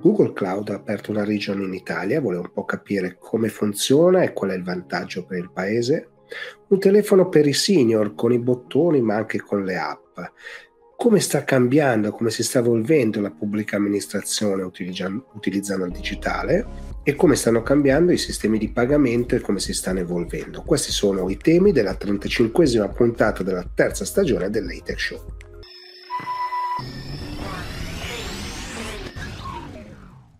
Google Cloud ha aperto una regione in Italia, vuole un po' capire come funziona e qual è il vantaggio per il paese. Un telefono per i senior con i bottoni ma anche con le app. Come sta cambiando, come si sta evolvendo la pubblica amministrazione utilizzando il digitale e come stanno cambiando i sistemi di pagamento e come si stanno evolvendo. Questi sono i temi della 35esima puntata della terza stagione del Rete Show.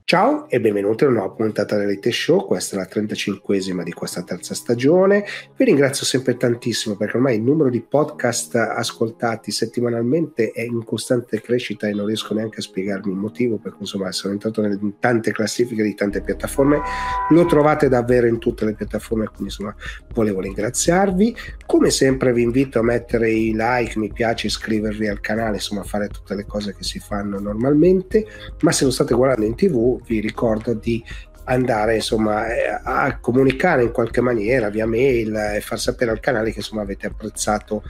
Ciao e benvenuti a una nuova puntata del Rete Show, questa è la 35esima di questa terza stagione. Vi ringrazio sempre tantissimo perché ormai il numero di podcast ascoltati settimanalmente è in costante crescita e non riesco neanche a spiegarmi il motivo, perché insomma sono entrato in tante classifiche di tante piattaforme, lo trovate davvero in tutte le piattaforme, quindi insomma volevo ringraziarvi. Come sempre vi invito a mettere i like, mi piace, iscrivervi al canale, insomma fare tutte le cose che si fanno normalmente, ma se lo state guardando in TV vi ricordo di andare insomma a comunicare in qualche maniera via mail e far sapere al canale che insomma avete apprezzato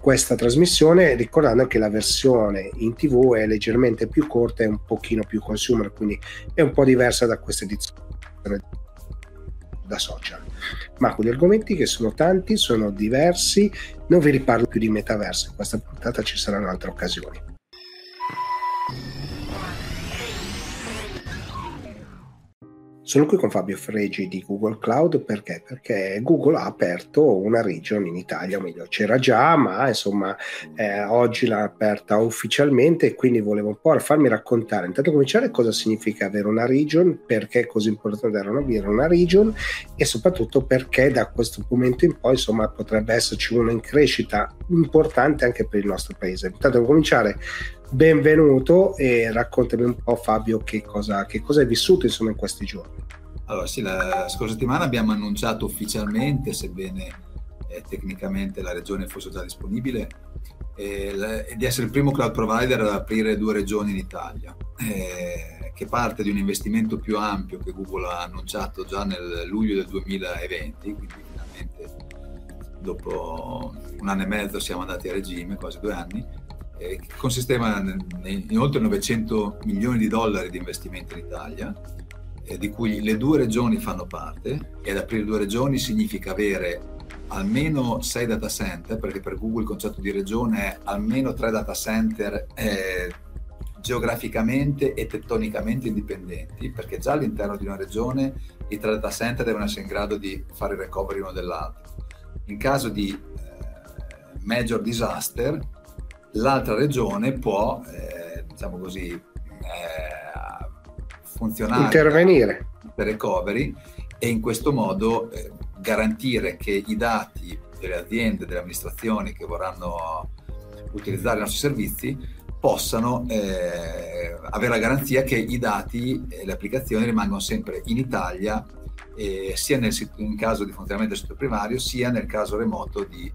questa trasmissione, ricordando che la versione in TV è leggermente più corta e un pochino più consumer, quindi è un po' diversa da questa edizione da social. Ma con gli argomenti che sono tanti, sono diversi, non vi riparlo più di metaverso, in questa puntata ci saranno altre occasioni. Sono qui con Fabio Fregi di Google Cloud perché Google ha aperto una regione in Italia, o meglio c'era già, ma insomma oggi l'ha aperta ufficialmente e quindi volevo un po' farmi raccontare, intanto cominciare cosa significa avere una regione, perché è così importante avere una regione e soprattutto perché da questo momento in poi insomma potrebbe esserci una in crescita importante anche per il nostro paese. Intanto devo cominciare. Benvenuto e raccontami un po' Fabio che cosa hai vissuto insomma in questi giorni. Allora sì, la scorsa settimana abbiamo annunciato ufficialmente, sebbene tecnicamente la regione fosse già disponibile, di essere il primo cloud provider ad aprire 2 regioni in Italia, che parte di un investimento più ampio che Google ha annunciato già nel luglio del 2020, quindi finalmente dopo 1 anno e mezzo siamo andati a regime, quasi 2 anni, consisteva in oltre 900 milioni di dollari di investimenti in Italia, di cui le 2 regioni fanno parte, e ad aprire 2 regioni significa avere almeno 6 data center, perché per Google il concetto di regione è almeno 3 data center geograficamente e tettonicamente indipendenti, perché già all'interno di una regione i 3 data center devono essere in grado di fare il recovery uno dell'altro. In caso di major disaster, l'altra regione può, funzionare, intervenire per recovery e in questo modo garantire che i dati delle aziende, delle amministrazioni che vorranno utilizzare i nostri servizi possano avere la garanzia che i dati e le applicazioni rimangano sempre in Italia, sia in caso di funzionamento del sito primario, sia nel caso remoto di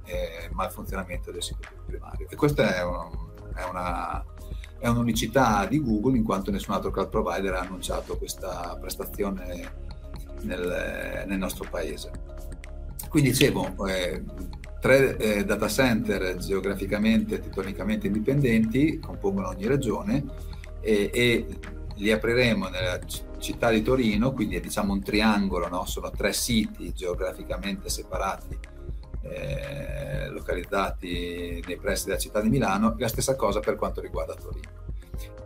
malfunzionamento del sito primario. E questa è un'unicità di Google, in quanto nessun altro cloud provider ha annunciato questa prestazione nel nostro paese. Quindi dicevo, 3 data center geograficamente e tettonicamente indipendenti compongono ogni regione e li apriremo nella città di Torino, quindi è diciamo un triangolo, no? Sono 3 siti geograficamente separati, localizzati nei pressi della città di Milano, la stessa cosa per quanto riguarda Torino.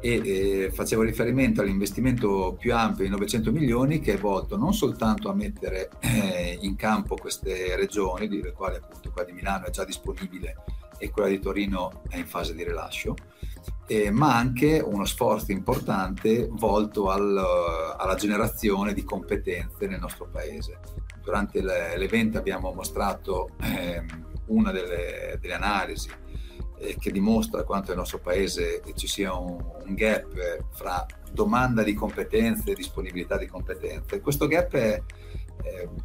E facevo riferimento all'investimento più ampio di 900 milioni che è volto non soltanto a mettere in campo queste regioni, delle quali appunto quella di Milano è già disponibile e quella di Torino è in fase di rilascio, ma anche uno sforzo importante volto alla generazione di competenze nel nostro paese. Durante l'evento abbiamo mostrato una delle analisi che dimostra quanto nel nostro paese ci sia un gap fra domanda di competenze e disponibilità di competenze. Questo gap è,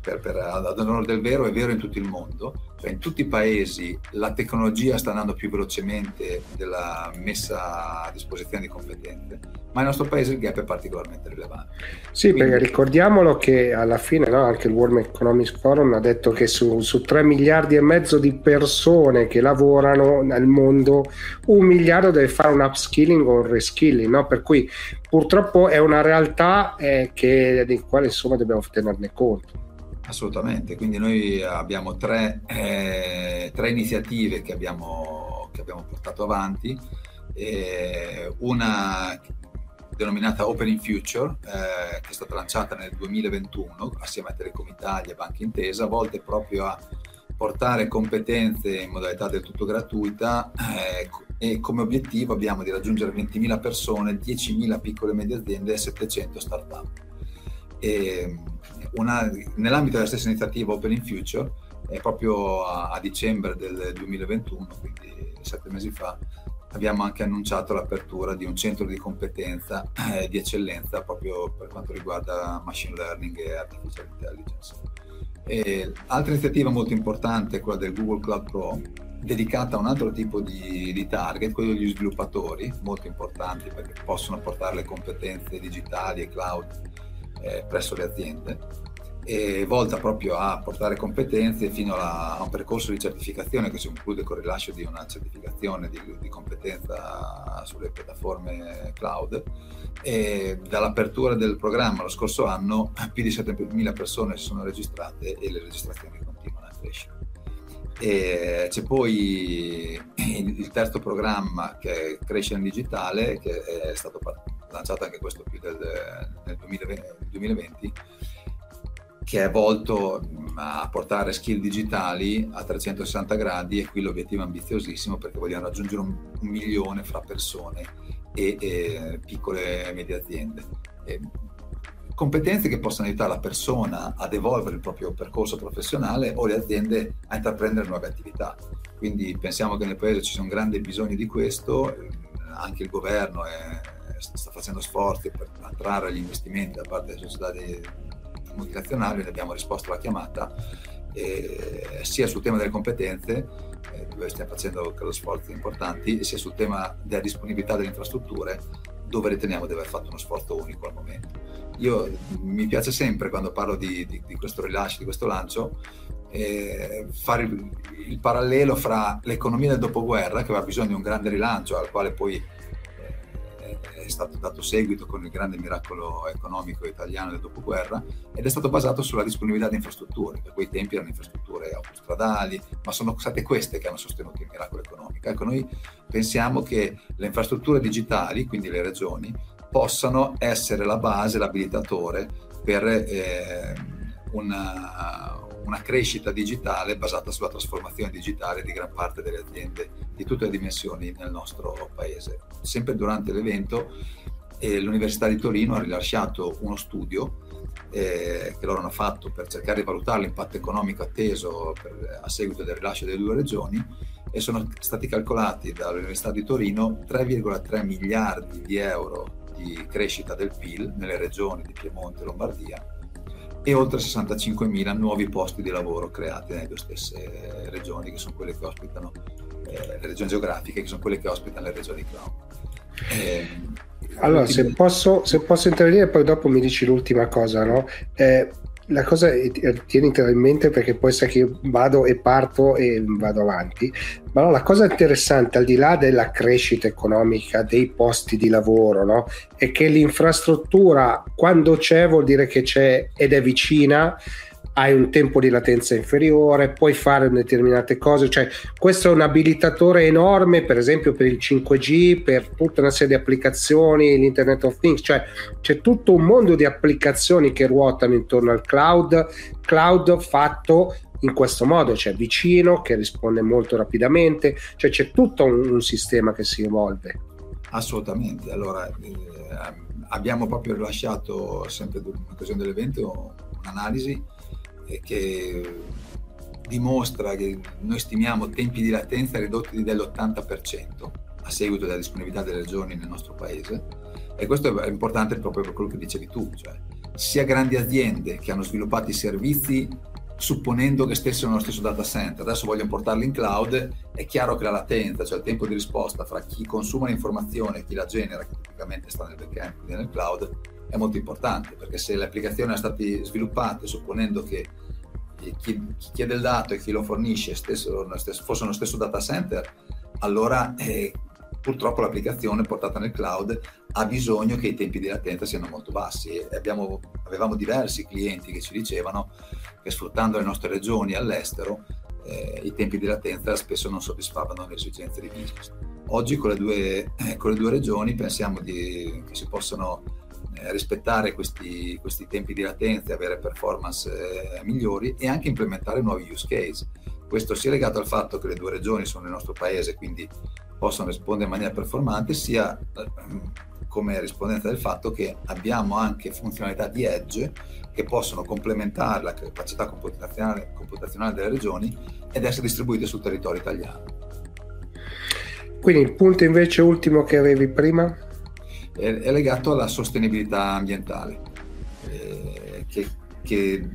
ad onore del vero, è vero in tutto il mondo, cioè in tutti i paesi la tecnologia sta andando più velocemente della messa a disposizione di competenze, ma nel nostro paese il gap è particolarmente rilevante. Sì, quindi, perché ricordiamolo che alla fine anche il World Economic Forum ha detto che su 3 miliardi e mezzo di persone che lavorano nel mondo, 1 miliardo deve fare un upskilling o un reskilling, no? Per cui purtroppo è una realtà di quale insomma dobbiamo tenerne conto. Assolutamente, quindi noi abbiamo tre iniziative che abbiamo portato avanti, una denominata Opening Future, che è stata lanciata nel 2021 assieme a Telecom Italia e Banca Intesa, volte proprio a portare competenze in modalità del tutto gratuita, e come obiettivo abbiamo di raggiungere 20.000 persone, 10.000 piccole e medie aziende e 700 start-up. Nell'ambito della stessa iniziativa Opening Future, proprio a dicembre del 2021, quindi 7 mesi fa, abbiamo anche annunciato l'apertura di un centro di competenza di eccellenza proprio per quanto riguarda machine learning e artificial intelligence. Altra iniziativa molto importante è quella del Google Cloud Pro, dedicata a un altro tipo di target, quello degli sviluppatori, molto importanti perché possono portare le competenze digitali e cloud presso le aziende, e volta proprio a portare competenze fino a un percorso di certificazione che si conclude con il rilascio di una certificazione di competenza sulle piattaforme cloud. E dall'apertura del programma lo scorso anno più di 7.000 persone si sono registrate e le registrazioni continuano a crescere. E c'è poi il terzo programma che è Crescere in Digitale, che è stato lanciato anche questo più nel 2020, che è volto a portare skill digitali a 360 gradi, e qui l'obiettivo è ambiziosissimo perché vogliamo raggiungere un 1 milione fra persone e piccole e medie aziende. Competenze che possono aiutare la persona ad evolvere il proprio percorso professionale o le aziende a intraprendere nuove attività. Quindi pensiamo che nel paese ci sono grandi bisogni di questo, anche il governo sta facendo sforzi per attrarre gli investimenti da parte delle società multinazionali, ne abbiamo risposto alla chiamata, sia sul tema delle competenze, dove stiamo facendo sforzi importanti, sia sul tema della disponibilità delle infrastrutture, dove riteniamo di aver fatto uno sforzo unico al momento. Mi piace sempre, quando parlo di questo rilascio, di questo lancio, fare il parallelo fra l'economia del dopoguerra, che aveva bisogno di un grande rilancio, al quale poi è stato dato seguito con il grande miracolo economico italiano del dopoguerra, ed è stato basato sulla disponibilità di infrastrutture. Per quei tempi erano infrastrutture autostradali, ma sono state queste che hanno sostenuto il miracolo economico. Ecco, noi pensiamo che le infrastrutture digitali, quindi le regioni, possano essere la base, l'abilitatore per una crescita digitale basata sulla trasformazione digitale di gran parte delle aziende di tutte le dimensioni nel nostro paese. Sempre durante l'evento l'Università di Torino ha rilasciato uno studio che loro hanno fatto per cercare di valutare l'impatto economico atteso a seguito del rilascio delle 2 regioni, e sono stati calcolati dall'Università di Torino 3,3 miliardi di euro di crescita del PIL nelle regioni di Piemonte e Lombardia, e oltre 65.000 nuovi posti di lavoro creati nelle due stesse regioni, che sono quelle che ospitano le regioni geografiche, che sono quelle che ospitano le regioni cloud. Allora, se posso intervenire, poi dopo mi dici l'ultima cosa, no? La cosa tienitela in mente, perché può essere che io vado e parto e vado avanti, ma no, la cosa interessante, al di là della crescita economica, dei posti di lavoro, no, è che l'infrastruttura, quando c'è, vuol dire che c'è ed è vicina, hai un tempo di latenza inferiore, puoi fare determinate cose, cioè questo è un abilitatore enorme, per esempio per il 5G, per tutta una serie di applicazioni, l'Internet of Things, cioè c'è tutto un mondo di applicazioni che ruotano intorno al cloud fatto in questo modo, cioè vicino, che risponde molto rapidamente, cioè c'è tutto un sistema che si evolve. Assolutamente. Allora abbiamo proprio rilasciato, sempre in occasione dell'evento, un'analisi che dimostra che noi stimiamo tempi di latenza ridotti dell'80% a seguito della disponibilità delle regioni nel nostro paese, e questo è importante proprio per quello che dicevi tu, cioè sia grandi aziende che hanno sviluppato i servizi supponendo che stessero nello stesso data center, adesso vogliono portarli in cloud, è chiaro che la latenza, cioè il tempo di risposta fra chi consuma l'informazione e chi la genera, che tipicamente sta nel backend, quindi nel cloud, è molto importante, perché se le applicazioni sono state sviluppate supponendo che chi chiede il dato e chi lo fornisce fossero nello stesso data center, allora purtroppo l'applicazione portata nel cloud ha bisogno che i tempi di latenza siano molto bassi. Avevamo diversi clienti che ci dicevano che, sfruttando le nostre regioni all'estero, i tempi di latenza spesso non soddisfavano le esigenze di business. Oggi con le due regioni pensiamo che si possano rispettare questi tempi di latenza e avere performance migliori, e anche implementare nuovi use case. Questo sia legato al fatto che le due regioni sono nel nostro paese, quindi possono rispondere in maniera performante, sia come rispondenza del fatto che abbiamo anche funzionalità di edge che possono complementare la capacità computazionale delle regioni ed essere distribuite sul territorio italiano. Quindi il punto invece ultimo che avevi prima? È legato alla sostenibilità ambientale, che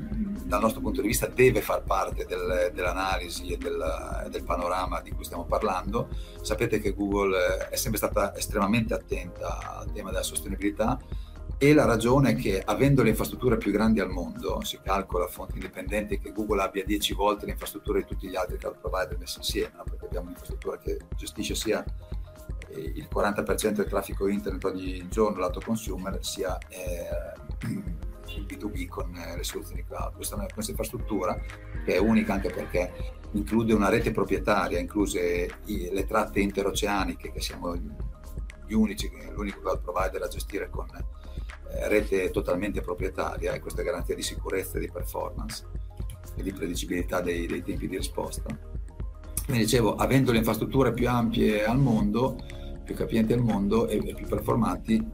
dal nostro punto di vista deve far parte dell'analisi e del panorama di cui stiamo parlando. Sapete che Google è sempre stata estremamente attenta al tema della sostenibilità, e la ragione è che, avendo le infrastrutture più grandi al mondo, si calcola a fonti indipendenti che Google abbia 10 volte le infrastrutture di tutti gli altri cloud provider messi insieme, perché abbiamo un'infrastruttura che gestisce sia il 40% del traffico internet ogni giorno lato consumer, sia B2B con le soluzioni cloud. Questa infrastruttura, che è unica anche perché include una rete proprietaria, incluse le tratte interoceaniche, che siamo l'unico cloud provider a gestire con rete totalmente proprietaria, e questa garanzia di sicurezza, di performance e di predicibilità dei tempi di risposta. Come dicevo, avendo le infrastrutture più ampie al mondo, più capienti al mondo e più performanti,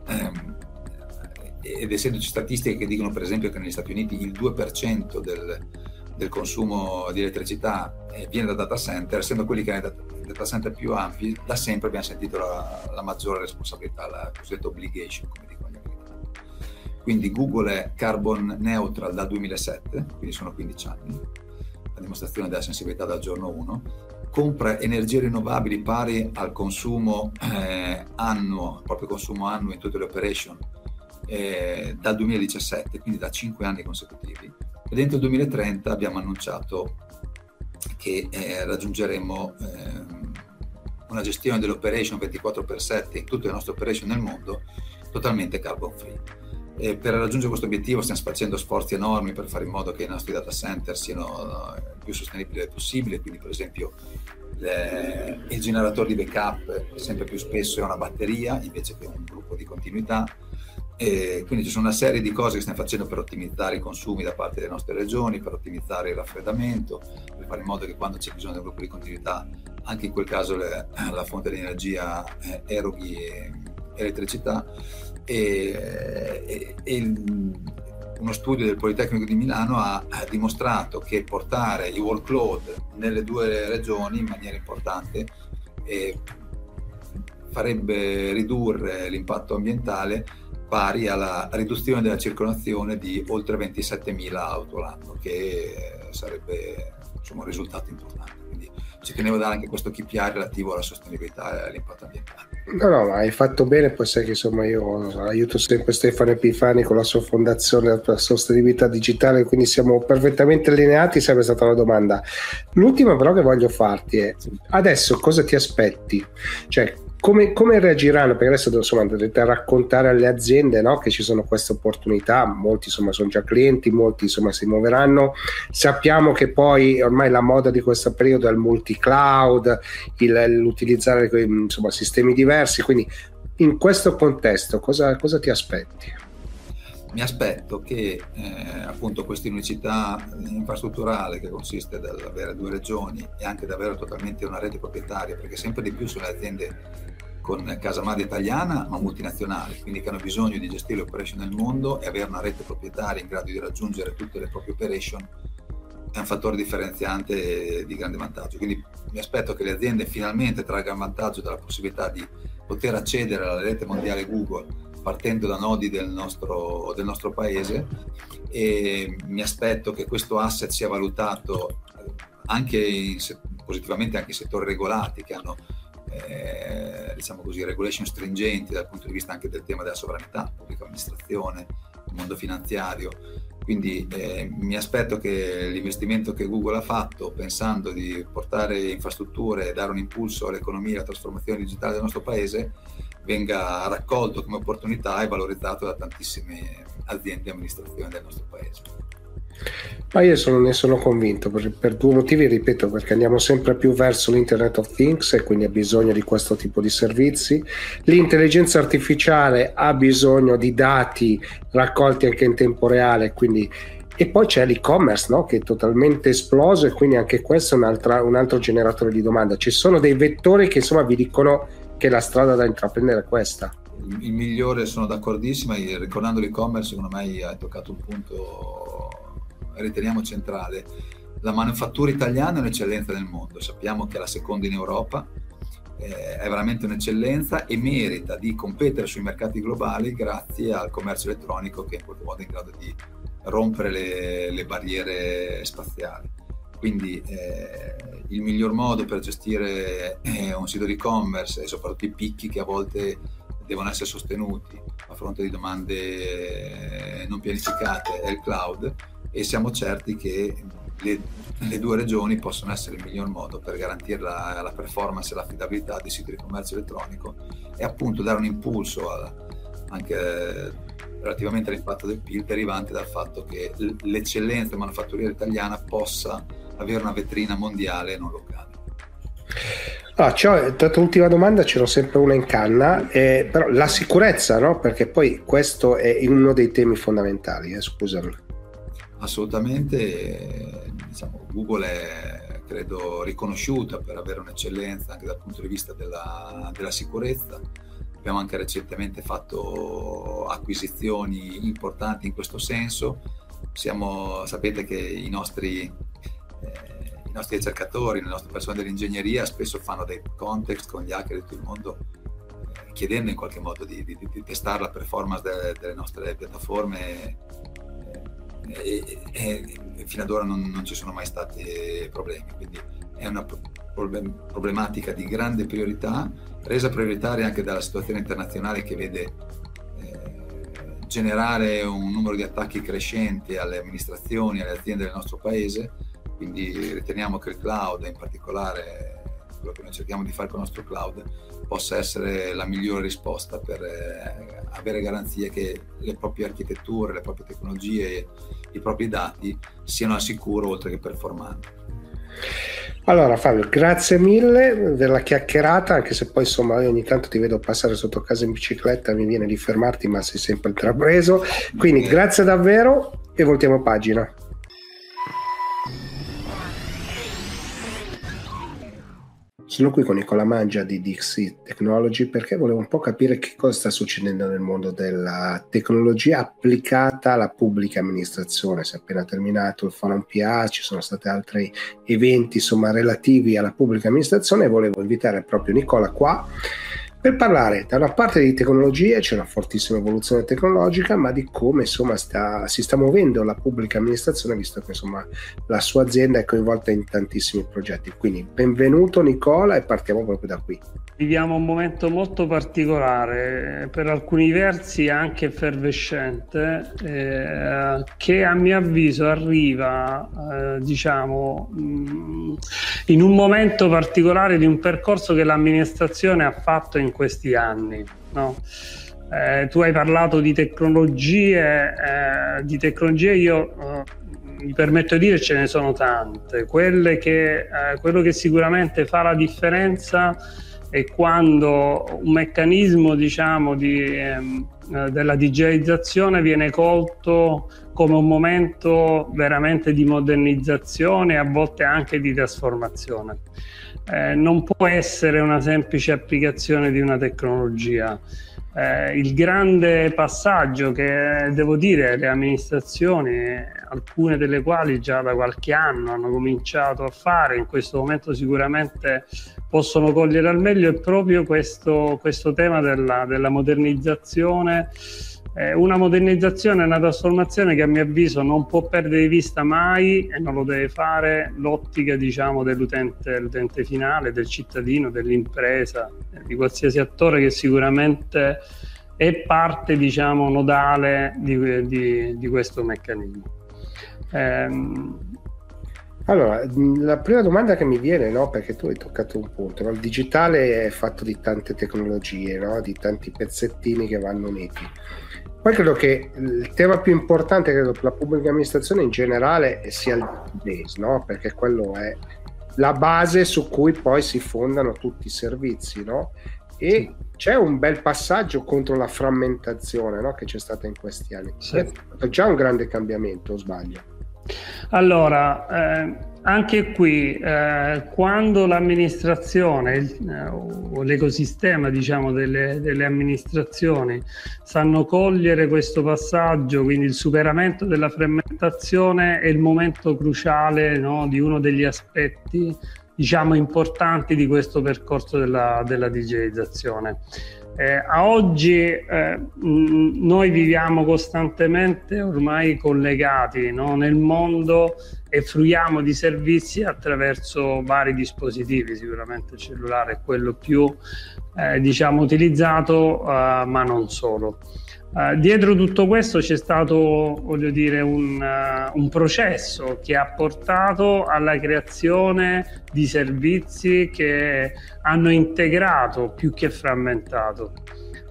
ed essendoci statistiche che dicono, per esempio, che negli Stati Uniti il 2% del consumo di elettricità viene da data center, essendo quelli che hanno data center più ampi, da sempre abbiamo sentito la maggiore responsabilità, la cosiddetta obligation, come dicono gli americani. Quindi Google è carbon neutral dal 2007, quindi sono 15 anni, la dimostrazione della sensibilità dal giorno 1, compra energie rinnovabili pari al consumo annuo, proprio consumo annuo in tutte le operation, dal 2017, quindi da 5 anni consecutivi, e dentro il 2030 abbiamo annunciato che raggiungeremo una gestione dell'operation 24/7 in tutte le nostre operation nel mondo totalmente carbon free. E per raggiungere questo obiettivo stiamo facendo sforzi enormi per fare in modo che i nostri data center siano il più sostenibili possibile, quindi per esempio il generatore di backup sempre più spesso è una batteria invece che un gruppo di continuità. E quindi ci sono una serie di cose che stiamo facendo per ottimizzare i consumi da parte delle nostre regioni, per ottimizzare il raffreddamento, per fare in modo che, quando c'è bisogno di un gruppo di continuità, anche in quel caso la fonte di energia eroghi elettricità. Uno studio del Politecnico di Milano ha dimostrato che portare i workload nelle due regioni in maniera importante farebbe ridurre l'impatto ambientale pari alla riduzione della circolazione di oltre 27.000 auto l'anno, che sarebbe, insomma, un risultato importante. Quindi ci tenevo a dare anche questo KPI relativo alla sostenibilità e all'impatto ambientale. No, hai fatto bene. Poi sai che, insomma, io aiuto sempre Stefano Epifani con la sua fondazione per la sostenibilità digitale, quindi siamo perfettamente allineati. Sarebbe stata la domanda. L'ultima però che voglio farti è: adesso cosa ti aspetti? Cioè, Come reagiranno? Perché adesso, insomma, dovete raccontare alle aziende, no, che ci sono queste opportunità. Molti, insomma, sono già clienti, molti, insomma, si muoveranno. Sappiamo che poi ormai la moda di questo periodo è il multi-cloud, l'utilizzare, insomma, sistemi diversi. Quindi in questo contesto cosa ti aspetti? Mi aspetto che appunto questa unicità infrastrutturale, che consiste dall'avere due regioni e anche davvero totalmente una rete proprietaria, perché sempre di più sono le aziende con casa madre italiana ma multinazionali, quindi che hanno bisogno di gestire le operation nel mondo, e avere una rete proprietaria in grado di raggiungere tutte le proprie operation è un fattore differenziante di grande vantaggio. Quindi mi aspetto che le aziende finalmente traggano vantaggio dalla possibilità di poter accedere alla rete mondiale Google partendo da nodi del nostro paese, e mi aspetto che questo asset sia valutato anche positivamente anche in settori regolati, che hanno diciamo così, regulation stringenti dal punto di vista anche del tema della sovranità, pubblica amministrazione, mondo finanziario, Quindi mi aspetto che l'investimento che Google ha fatto pensando di portare infrastrutture e dare un impulso all'economia e alla trasformazione digitale del nostro paese venga raccolto come opportunità e valorizzato da tantissime aziende e amministrazioni del nostro paese. Ma io ne sono convinto per due motivi, ripeto, perché andiamo sempre più verso l'Internet of Things e quindi ha bisogno di questo tipo di servizi. L'intelligenza artificiale ha bisogno di dati raccolti anche in tempo reale, quindi. E poi c'è l'e-commerce, no? Che è totalmente esploso e quindi anche questo è un altro generatore di domanda. Ci sono dei vettori che insomma vi dicono che la strada da intraprendere è questa. Il migliore, sono d'accordissima, ricordando l'e-commerce secondo me hai toccato un punto, riteniamo centrale. La manifattura italiana è un'eccellenza nel mondo, sappiamo che è la seconda in Europa, è veramente un'eccellenza e merita di competere sui mercati globali grazie al commercio elettronico che in qualche modo è in grado di rompere le barriere spaziali. Quindi il miglior modo per gestire un sito di e-commerce e soprattutto i picchi che a volte devono essere sostenuti a fronte di domande non pianificate è il cloud, e siamo certi che le due regioni possono essere il miglior modo per garantire la performance e l'affidabilità dei siti di commercio elettronico e appunto dare un impulso anche relativamente all'impatto del PIL derivante dal fatto che l'eccellenza manifatturiera italiana possa avere una vetrina mondiale e non locale. Ah, tra l'ultima domanda c'era sempre una in canna, però la sicurezza, no? Perché poi questo è uno dei temi fondamentali, scusami. Assolutamente, diciamo, Google è credo riconosciuta per avere un'eccellenza anche dal punto di vista della sicurezza. Abbiamo anche recentemente fatto acquisizioni importanti in questo senso. Sapete che i nostri ricercatori, le nostre persone dell'ingegneria spesso fanno dei contest con gli hacker di tutto il mondo chiedendo in qualche modo di testare la performance delle nostre piattaforme e fino ad ora non ci sono mai stati problemi, quindi è una problematica di grande priorità, resa prioritaria anche dalla situazione internazionale che vede generare un numero di attacchi crescente alle amministrazioni, alle aziende del nostro paese. Quindi riteniamo che il cloud, in particolare quello che noi cerchiamo di fare con il nostro cloud, possa essere la migliore risposta per avere garanzie che le proprie architetture, le proprie tecnologie, i propri dati siano al sicuro oltre che performanti. Allora Fabio, grazie mille della chiacchierata, anche se poi insomma ogni tanto ti vedo passare sotto casa in bicicletta, mi viene di fermarti ma sei sempre intrapreso, quindi grazie davvero e voltiamo pagina. Sono qui con Nicola Mangia di DXC Technology perché volevo un po' capire che cosa sta succedendo nel mondo della tecnologia applicata alla pubblica amministrazione. Si è appena terminato il Forum PA, ci sono stati altri eventi insomma relativi alla pubblica amministrazione e volevo invitare proprio Nicola qua per parlare da una parte di tecnologie, c'è una fortissima evoluzione tecnologica, ma di come insomma si sta muovendo la pubblica amministrazione, visto che insomma la sua azienda è coinvolta in tantissimi progetti. Quindi benvenuto Nicola e partiamo proprio da qui. Viviamo un momento molto particolare, per alcuni versi anche effervescente, che a mio avviso arriva in un momento particolare di un percorso che l'amministrazione ha fatto in questi anni, no? Tu hai parlato di tecnologie io mi permetto di dire ce ne sono tante. Quello che sicuramente fa la differenza è quando un meccanismo della digitalizzazione viene colto come un momento veramente di modernizzazione e a volte anche di trasformazione. Non può essere una semplice applicazione di una tecnologia. Il grande passaggio che devo dire le amministrazioni, alcune delle quali già da qualche anno hanno cominciato a fare, in questo momento sicuramente possono cogliere al meglio, è proprio questo tema della modernizzazione. Una modernizzazione e una trasformazione che a mio avviso non può perdere di vista mai, e non lo deve fare, l'ottica dell'utente finale, del cittadino, dell'impresa, di qualsiasi attore che sicuramente è parte nodale di questo meccanismo. Allora, la prima domanda che mi viene, no, perché tu hai toccato un punto, no? Il digitale è fatto di tante tecnologie, no? Di tanti pezzettini che vanno uniti. Poi credo che il tema più importante, credo, per la pubblica amministrazione in generale sia il database, no? Perché quello è la base su cui poi si fondano tutti i servizi, no? E c'è un bel passaggio contro la frammentazione, no? Che c'è stata in questi anni. Sì. È già un grande cambiamento, o sbaglio? Allora, anche qui, quando l'amministrazione o l'ecosistema, diciamo, delle amministrazioni sanno cogliere questo passaggio, quindi il superamento della frammentazione è il momento cruciale, no, di uno degli aspetti, diciamo, importanti di questo percorso della digitalizzazione. A oggi noi viviamo costantemente ormai collegati, no, nel mondo, e fruiamo di servizi attraverso vari dispositivi. Sicuramente il cellulare è quello più diciamo utilizzato, ma non solo. Dietro tutto questo c'è stato, voglio dire, un processo che ha portato alla creazione di servizi che hanno integrato più che frammentato.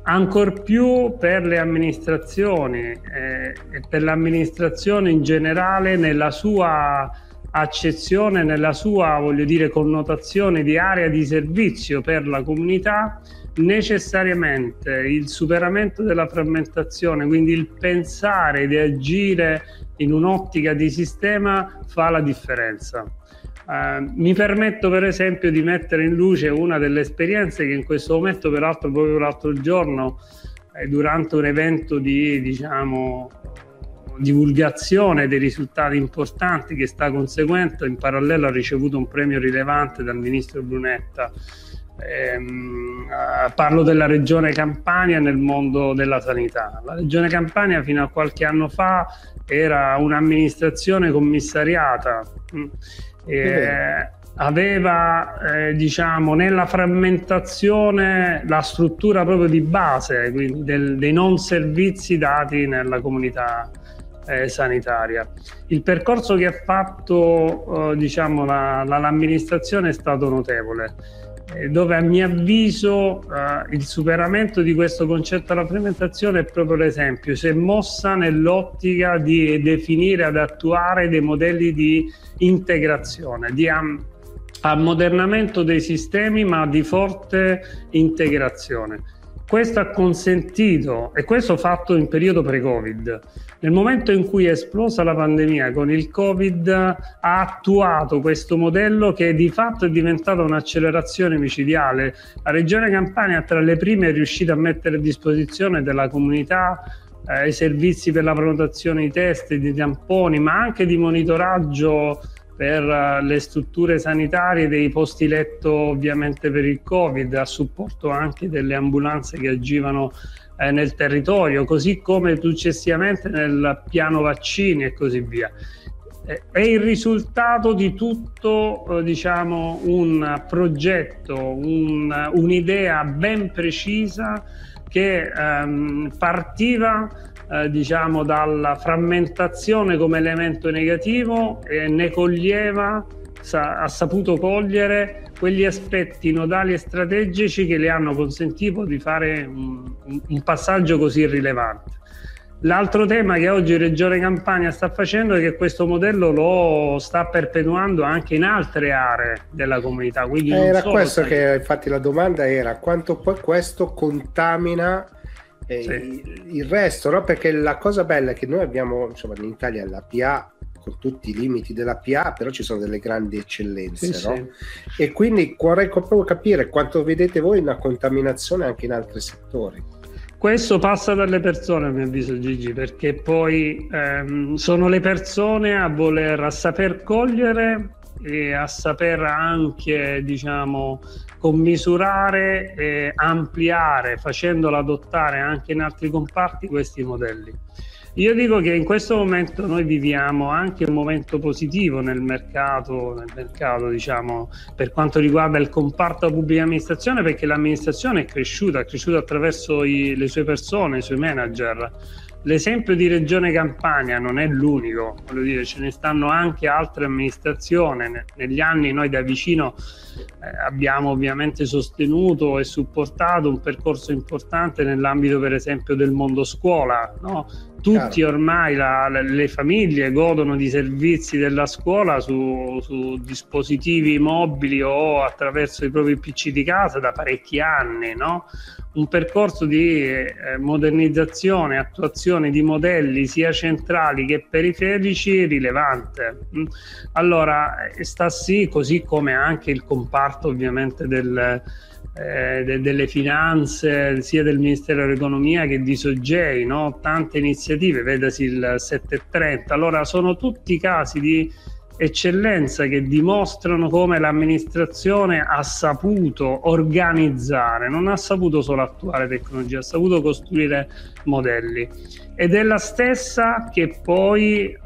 Ancor più per le amministrazioni e per l'amministrazione in generale nella sua accezione, nella sua, voglio dire, connotazione di area di servizio per la comunità. Necessariamente il superamento della frammentazione, quindi il pensare di agire in un'ottica di sistema, fa la differenza. Mi permetto per esempio di mettere in luce una delle esperienze che in questo momento, peraltro proprio l'altro giorno, durante un evento di, diciamo, divulgazione dei risultati importanti che sta conseguendo, in parallelo ha ricevuto un premio rilevante dal ministro Brunetta. Parlo della Regione Campania nel mondo della sanità. La Regione Campania fino a qualche anno fa era un'amministrazione commissariata, aveva diciamo nella frammentazione la struttura proprio di base, quindi dei non servizi dati nella comunità sanitaria. Il percorso che ha fatto diciamo l'amministrazione è stato notevole, dove a mio avviso il superamento di questo concetto alla frammentazione è proprio l'esempio, si è mossa nell'ottica di definire ed attuare dei modelli di integrazione, di ammodernamento dei sistemi, ma di forte integrazione. Questo ha consentito, e questo fatto in periodo pre-Covid, nel momento in cui è esplosa la pandemia con il Covid, ha attuato questo modello che di fatto è diventata un'accelerazione micidiale. La Regione Campania tra le prime è riuscita a mettere a disposizione della comunità i servizi per la prenotazione di test, di tamponi, ma anche di monitoraggio per le strutture sanitarie dei posti letto ovviamente per il Covid, a supporto anche delle ambulanze che agivano nel territorio, così come successivamente nel piano vaccini e così via. È il risultato di tutto, diciamo, un progetto, un'idea ben precisa che partiva diciamo dalla frammentazione come elemento negativo e ne coglieva, ha saputo cogliere quegli aspetti nodali e strategici che le hanno consentito di fare un passaggio così rilevante. L'altro tema che oggi Regione Campania sta facendo è che questo modello lo sta perpetuando anche in altre aree della comunità. Quindi era questo che infatti la domanda era quanto poi questo contamina il resto, no? Perché la cosa bella è che noi abbiamo, insomma, in Italia la PA con tutti i limiti della PA, però ci sono delle grandi eccellenze, sì, no? Sì. E quindi vorrei proprio capire quanto vedete voi una contaminazione anche in altri settori. Questo passa dalle persone, a mio avviso, Gigi, perché poi sono le persone a saper cogliere e a saper anche, diciamo, commisurare e ampliare, facendolo adottare anche in altri comparti questi modelli. Io dico che in questo momento noi viviamo anche un momento positivo nel mercato, diciamo, per quanto riguarda il comparto pubblica amministrazione, perché l'amministrazione è cresciuta attraverso le sue persone, i suoi manager. L'esempio di Regione Campania non è l'unico, voglio dire, ce ne stanno anche altre amministrazioni. Negli anni noi da vicino abbiamo ovviamente sostenuto e supportato un percorso importante nell'ambito, per esempio, del mondo scuola, no? Tutti ormai le famiglie godono di servizi della scuola su dispositivi mobili o attraverso i propri PC di casa da parecchi anni, no? Un percorso di modernizzazione, attuazione di modelli sia centrali che periferici rilevante. Allora, sta sì, così come anche il comparto ovviamente delle finanze, sia del Ministero dell'Economia che di Sogei, no? Tante iniziative, vedasi il 730. Allora sono tutti casi di eccellenza che dimostrano come l'amministrazione ha saputo organizzare, non ha saputo solo attuare tecnologia, ha saputo costruire modelli, ed è la stessa che poi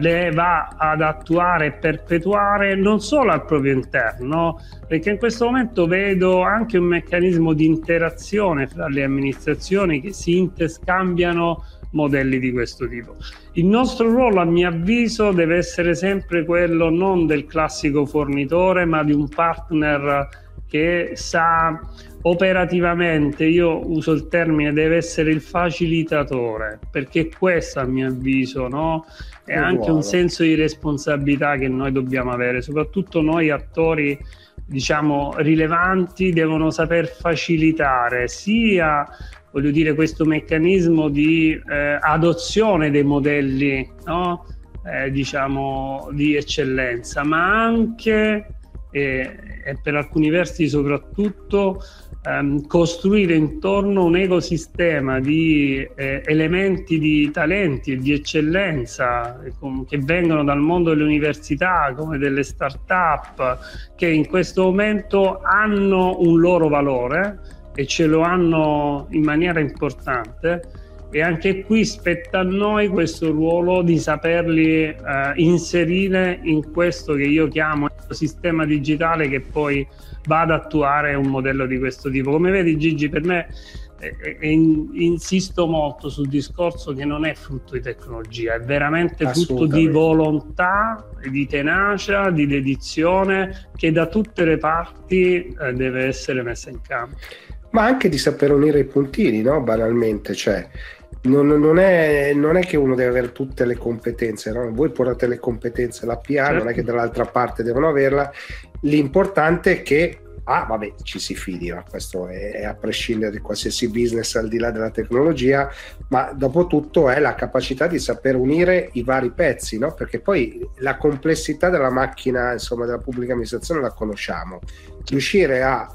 le va ad attuare e perpetuare non solo al proprio interno, perché in questo momento vedo anche un meccanismo di interazione fra le amministrazioni che si interscambiano modelli di questo tipo. Il nostro ruolo, a mio avviso, deve essere sempre quello non del classico fornitore, ma di un partner che sa operativamente, io uso il termine, deve essere il facilitatore, perché questo, a mio avviso, no? È anche un senso di responsabilità che noi dobbiamo avere, soprattutto noi attori, diciamo, rilevanti, devono saper facilitare sia, voglio dire, questo meccanismo di adozione dei modelli, no? Diciamo di eccellenza, ma anche e per alcuni versi soprattutto costruire intorno un ecosistema di elementi, di talenti e di eccellenza che vengono dal mondo delle università, come delle start-up, che in questo momento hanno un loro valore e ce lo hanno in maniera importante, e anche qui spetta a noi questo ruolo di saperli inserire in questo che io chiamo sistema digitale, che poi va ad attuare un modello di questo tipo. Come vedi, Gigi, per me insisto molto sul discorso che non è frutto di tecnologia, è veramente frutto di volontà, di tenacia, di dedizione, che da tutte le parti deve essere messa in campo, ma anche di saper unire i puntini, no? Banalmente, cioè non è che uno deve avere tutte le competenze, no? Voi portate le competenze, la PA, certo, non è che dall'altra parte devono averla. L'importante è che ci si fidi, ma questo è a prescindere di qualsiasi business al di là della tecnologia, ma dopo tutto è la capacità di saper unire i vari pezzi, no? Perché poi la complessità della macchina, insomma, della pubblica amministrazione la conosciamo. Riuscire a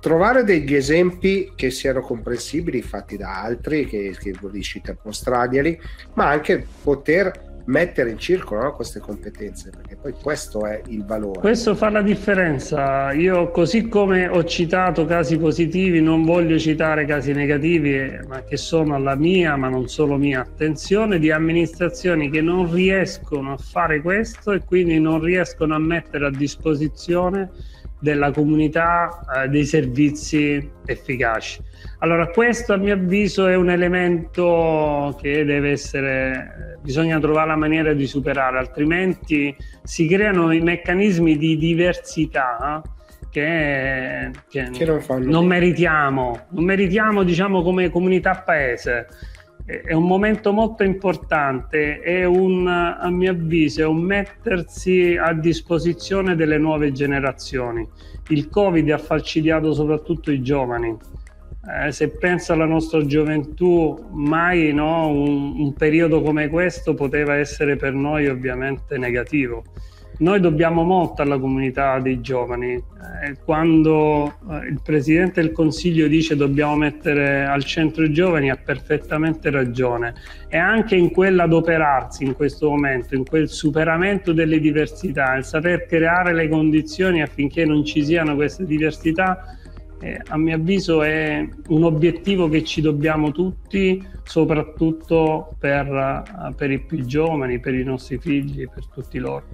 trovare degli esempi che siano comprensibili, fatti da altri, che riuscite a mostrarglieli, ma anche poter mettere in circolo, no, queste competenze, perché poi questo è il valore. Questo fa la differenza. Io, così come ho citato casi positivi, non voglio citare casi negativi, ma che sono alla mia, ma non solo mia, attenzione, di amministrazioni che non riescono a fare questo e quindi non riescono a mettere a disposizione della comunità dei servizi efficaci. Allora, questo, a mio avviso, è un elemento che deve essere, bisogna trovare la maniera di superare, altrimenti si creano i meccanismi di diversità che non meritiamo, diciamo, come comunità paese. È un momento molto importante, a mio avviso, è un mettersi a disposizione delle nuove generazioni. Il Covid ha falcidiato soprattutto i giovani. Se penso alla nostra gioventù, mai, no, un periodo come questo poteva essere per noi ovviamente negativo. Noi dobbiamo molto alla comunità dei giovani. Quando il Presidente del Consiglio dice dobbiamo mettere al centro i giovani, ha perfettamente ragione. E anche in quell'adoperarsi in questo momento, in quel superamento delle diversità, il saper creare le condizioni affinché non ci siano queste diversità, a mio avviso è un obiettivo che ci dobbiamo tutti, soprattutto per i più giovani, per i nostri figli, per tutti loro.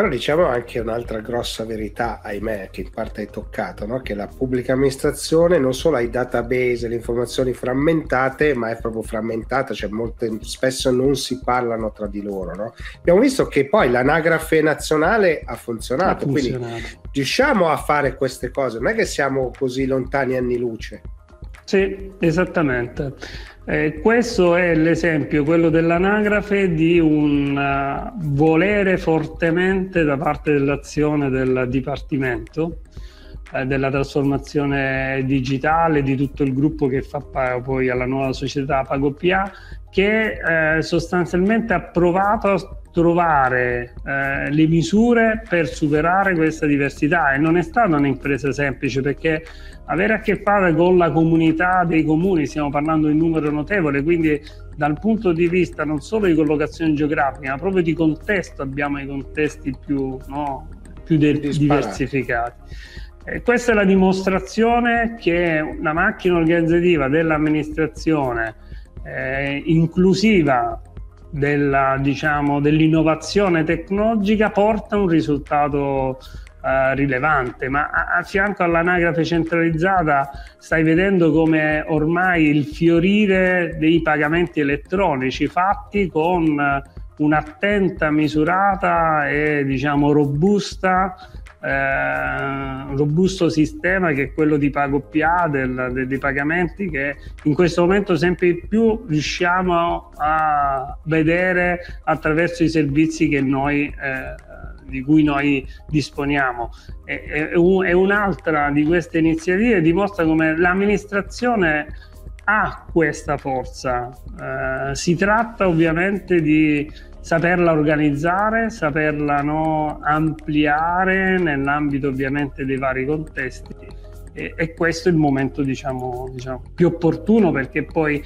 Però diciamo anche un'altra grossa verità, ahimè, che in parte hai toccato, no? Che la pubblica amministrazione non solo ha i database, le informazioni frammentate, ma è proprio frammentata, cioè molte, spesso non si parlano tra di loro, no? Abbiamo visto che poi l'anagrafe nazionale ha funzionato, quindi riusciamo a fare queste cose, non è che siamo così lontani anni luce. Sì, esattamente. Questo è l'esempio, quello dell'anagrafe, di un volere fortemente da parte dell'azione del Dipartimento della trasformazione digitale, di tutto il gruppo che fa poi alla nuova società PagoPA, che sostanzialmente ha provato a trovare le misure per superare questa diversità, e non è stata un'impresa semplice, perché avere a che fare con la comunità dei comuni, stiamo parlando di un numero notevole, quindi dal punto di vista non solo di collocazione geografica ma proprio di contesto, abbiamo i contesti più diversificati. Questa è la dimostrazione che la macchina organizzativa dell'amministrazione inclusiva dell'innovazione tecnologica porta un risultato rilevante, ma a fianco all'anagrafe centralizzata stai vedendo come ormai il fiorire dei pagamenti elettronici fatti con un'attenta, misurata e robusto sistema che è quello di PagoPA dei pagamenti, che in questo momento sempre di più riusciamo a vedere attraverso i servizi che di cui noi disponiamo. È un'altra di queste iniziative, dimostra come l'amministrazione ha questa forza. Si tratta ovviamente di saperla organizzare, saperla ampliare nell'ambito ovviamente dei vari contesti, e questo è il momento diciamo più opportuno, perché poi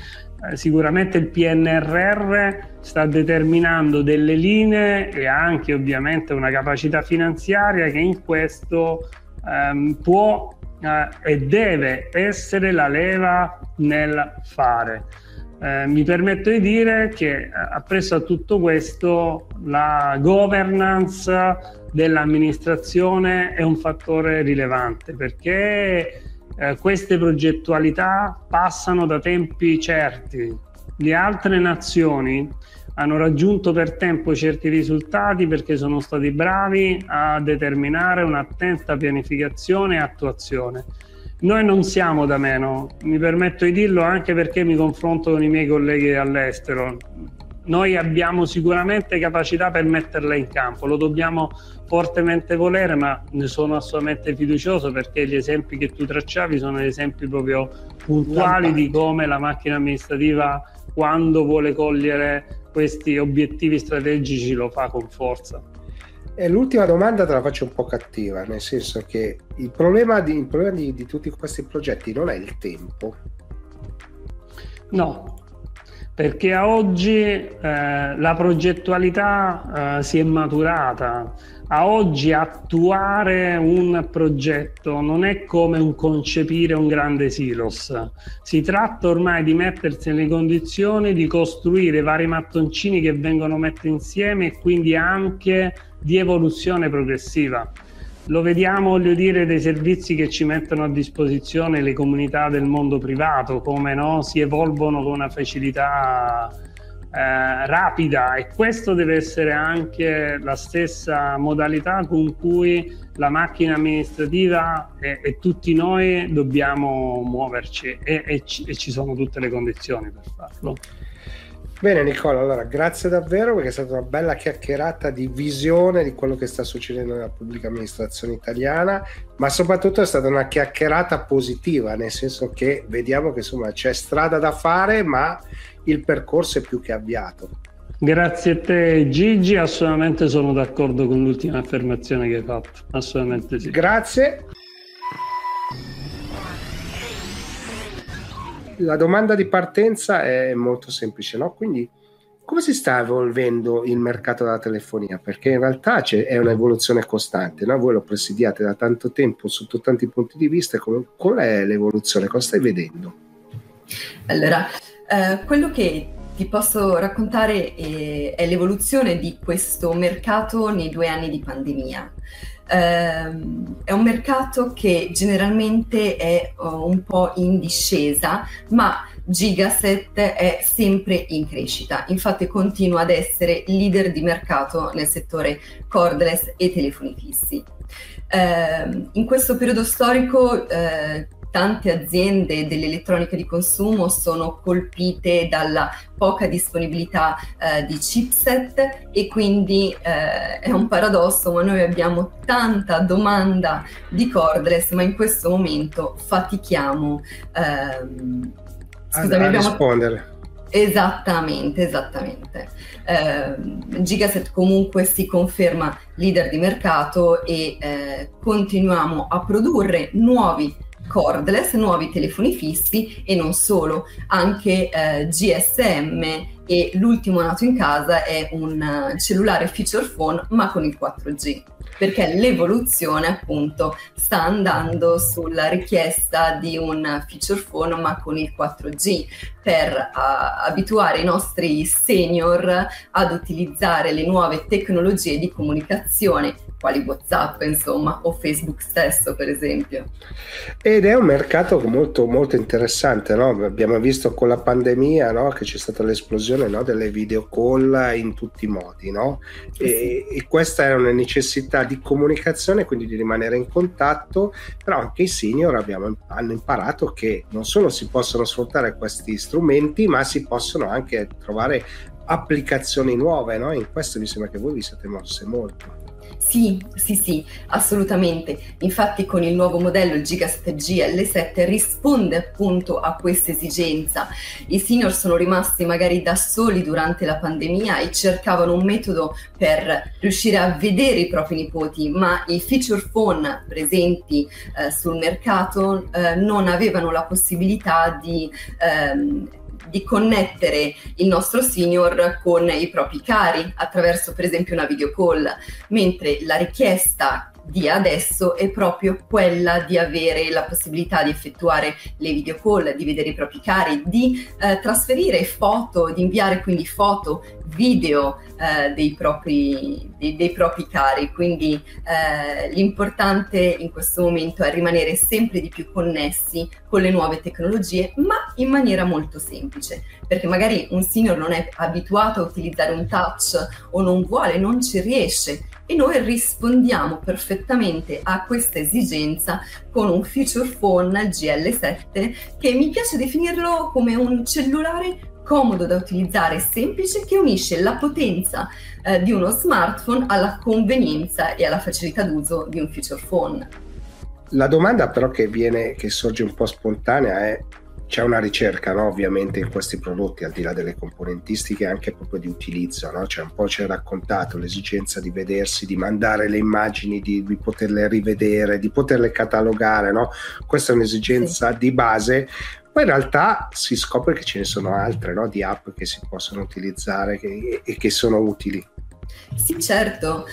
sicuramente il PNRR sta determinando delle linee e anche ovviamente una capacità finanziaria che in questo può e deve essere la leva nel fare. Mi permetto di dire che appresso a tutto questo la governance dell'amministrazione è un fattore rilevante, perché queste progettualità passano da tempi certi. Le altre nazioni hanno raggiunto per tempo certi risultati perché sono stati bravi a determinare un'attenta pianificazione e attuazione. Noi non siamo da meno, mi permetto di dirlo anche perché mi confronto con i miei colleghi all'estero. Noi abbiamo sicuramente capacità per metterla in campo, lo dobbiamo fortemente volere, ma ne sono assolutamente fiducioso, perché gli esempi che tu tracciavi sono esempi proprio puntuali di come la macchina amministrativa, quando vuole cogliere questi obiettivi strategici, lo fa con forza. E l'ultima domanda te la faccio un po' cattiva, nel senso che il problema di tutti questi progetti non è il tempo. No, perché a oggi la progettualità si è maturata. A oggi attuare un progetto non è come un concepire un grande silos. Si tratta ormai di mettersi nelle condizioni di costruire vari mattoncini che vengono messi insieme, e quindi anche di evoluzione progressiva. Lo vediamo, voglio dire, dei servizi che ci mettono a disposizione le comunità del mondo privato, come no, si evolvono con una facilità rapida, e questo deve essere anche la stessa modalità con cui la macchina amministrativa e tutti noi dobbiamo muoverci, e ci sono tutte le condizioni per farlo. Bene Nicola, allora grazie davvero, perché è stata una bella chiacchierata di visione di quello che sta succedendo nella pubblica amministrazione italiana, ma soprattutto è stata una chiacchierata positiva, nel senso che vediamo che insomma c'è strada da fare, ma il percorso è più che avviato. Grazie a te Gigi, assolutamente sono d'accordo con l'ultima affermazione che hai fatto, assolutamente sì. Grazie. La domanda di partenza è molto semplice, no? Quindi come si sta evolvendo il mercato della telefonia? Perché in realtà è un'evoluzione costante, no? Voi lo presidiate da tanto tempo sotto tanti punti di vista, qual è l'evoluzione? Cosa stai vedendo? Allora, quello che ti posso raccontare è l'evoluzione di questo mercato nei 2 anni di pandemia. È un mercato che generalmente è un po' in discesa, ma Gigaset è sempre in crescita, infatti continua ad essere leader di mercato nel settore cordless e telefoni fissi. In questo periodo storico tante aziende dell'elettronica di consumo sono colpite dalla poca disponibilità di chipset e quindi è un paradosso, ma noi abbiamo tanta domanda di cordless, ma in questo momento fatichiamo rispondere. Esattamente. Gigaset comunque si conferma leader di mercato e continuiamo a produrre nuovi cordless, nuovi telefoni fissi e non solo, anche GSM, e l'ultimo nato in casa è un cellulare feature phone ma con il 4G, perché l'evoluzione appunto sta andando sulla richiesta di un feature phone ma con il 4G per abituare i nostri senior ad utilizzare le nuove tecnologie di comunicazione quali WhatsApp, insomma, o Facebook stesso, per esempio. Ed è un mercato molto, molto interessante, no? Abbiamo visto con la pandemia, no? Che c'è stata l'esplosione, no? Delle video call in tutti i modi, no? E questa è una necessità di comunicazione, quindi di rimanere in contatto, però anche i senior hanno imparato che non solo si possono sfruttare questi strumenti, ma si possono anche trovare applicazioni nuove, no? In questo mi sembra che voi vi siete mossi molto. Sì, assolutamente. Infatti con il nuovo modello, il Gigaset GL7, risponde appunto a questa esigenza. I senior sono rimasti magari da soli durante la pandemia e cercavano un metodo per riuscire a vedere i propri nipoti, ma i feature phone presenti sul mercato non avevano la possibilità di connettere il nostro senior con i propri cari attraverso per esempio una video call, mentre la richiesta di adesso è proprio quella di avere la possibilità di effettuare le video call, di vedere i propri cari, di trasferire foto, di inviare quindi foto, video dei propri cari. Quindi l'importante in questo momento è rimanere sempre di più connessi con le nuove tecnologie, ma in maniera molto semplice, perché magari un senior non è abituato a utilizzare un touch o non vuole, non ci riesce, e noi rispondiamo perfettamente a questa esigenza con un feature phone GL7 che mi piace definirlo come un cellulare comodo da utilizzare, semplice, che unisce la potenza di uno smartphone alla convenienza e alla facilità d'uso di un feature phone. La domanda però che sorge un po' spontanea è: c'è una ricerca, no? Ovviamente in questi prodotti, al di là delle componentistiche, anche proprio di utilizzo, no? Cioè, un po' ci hai raccontato l'esigenza di vedersi, di mandare le immagini, di poterle rivedere, di poterle catalogare, no? Questa è un'esigenza di base. Poi in realtà si scopre che ce ne sono altre, no? Di app che si possono utilizzare e che sono utili. Sì, certo,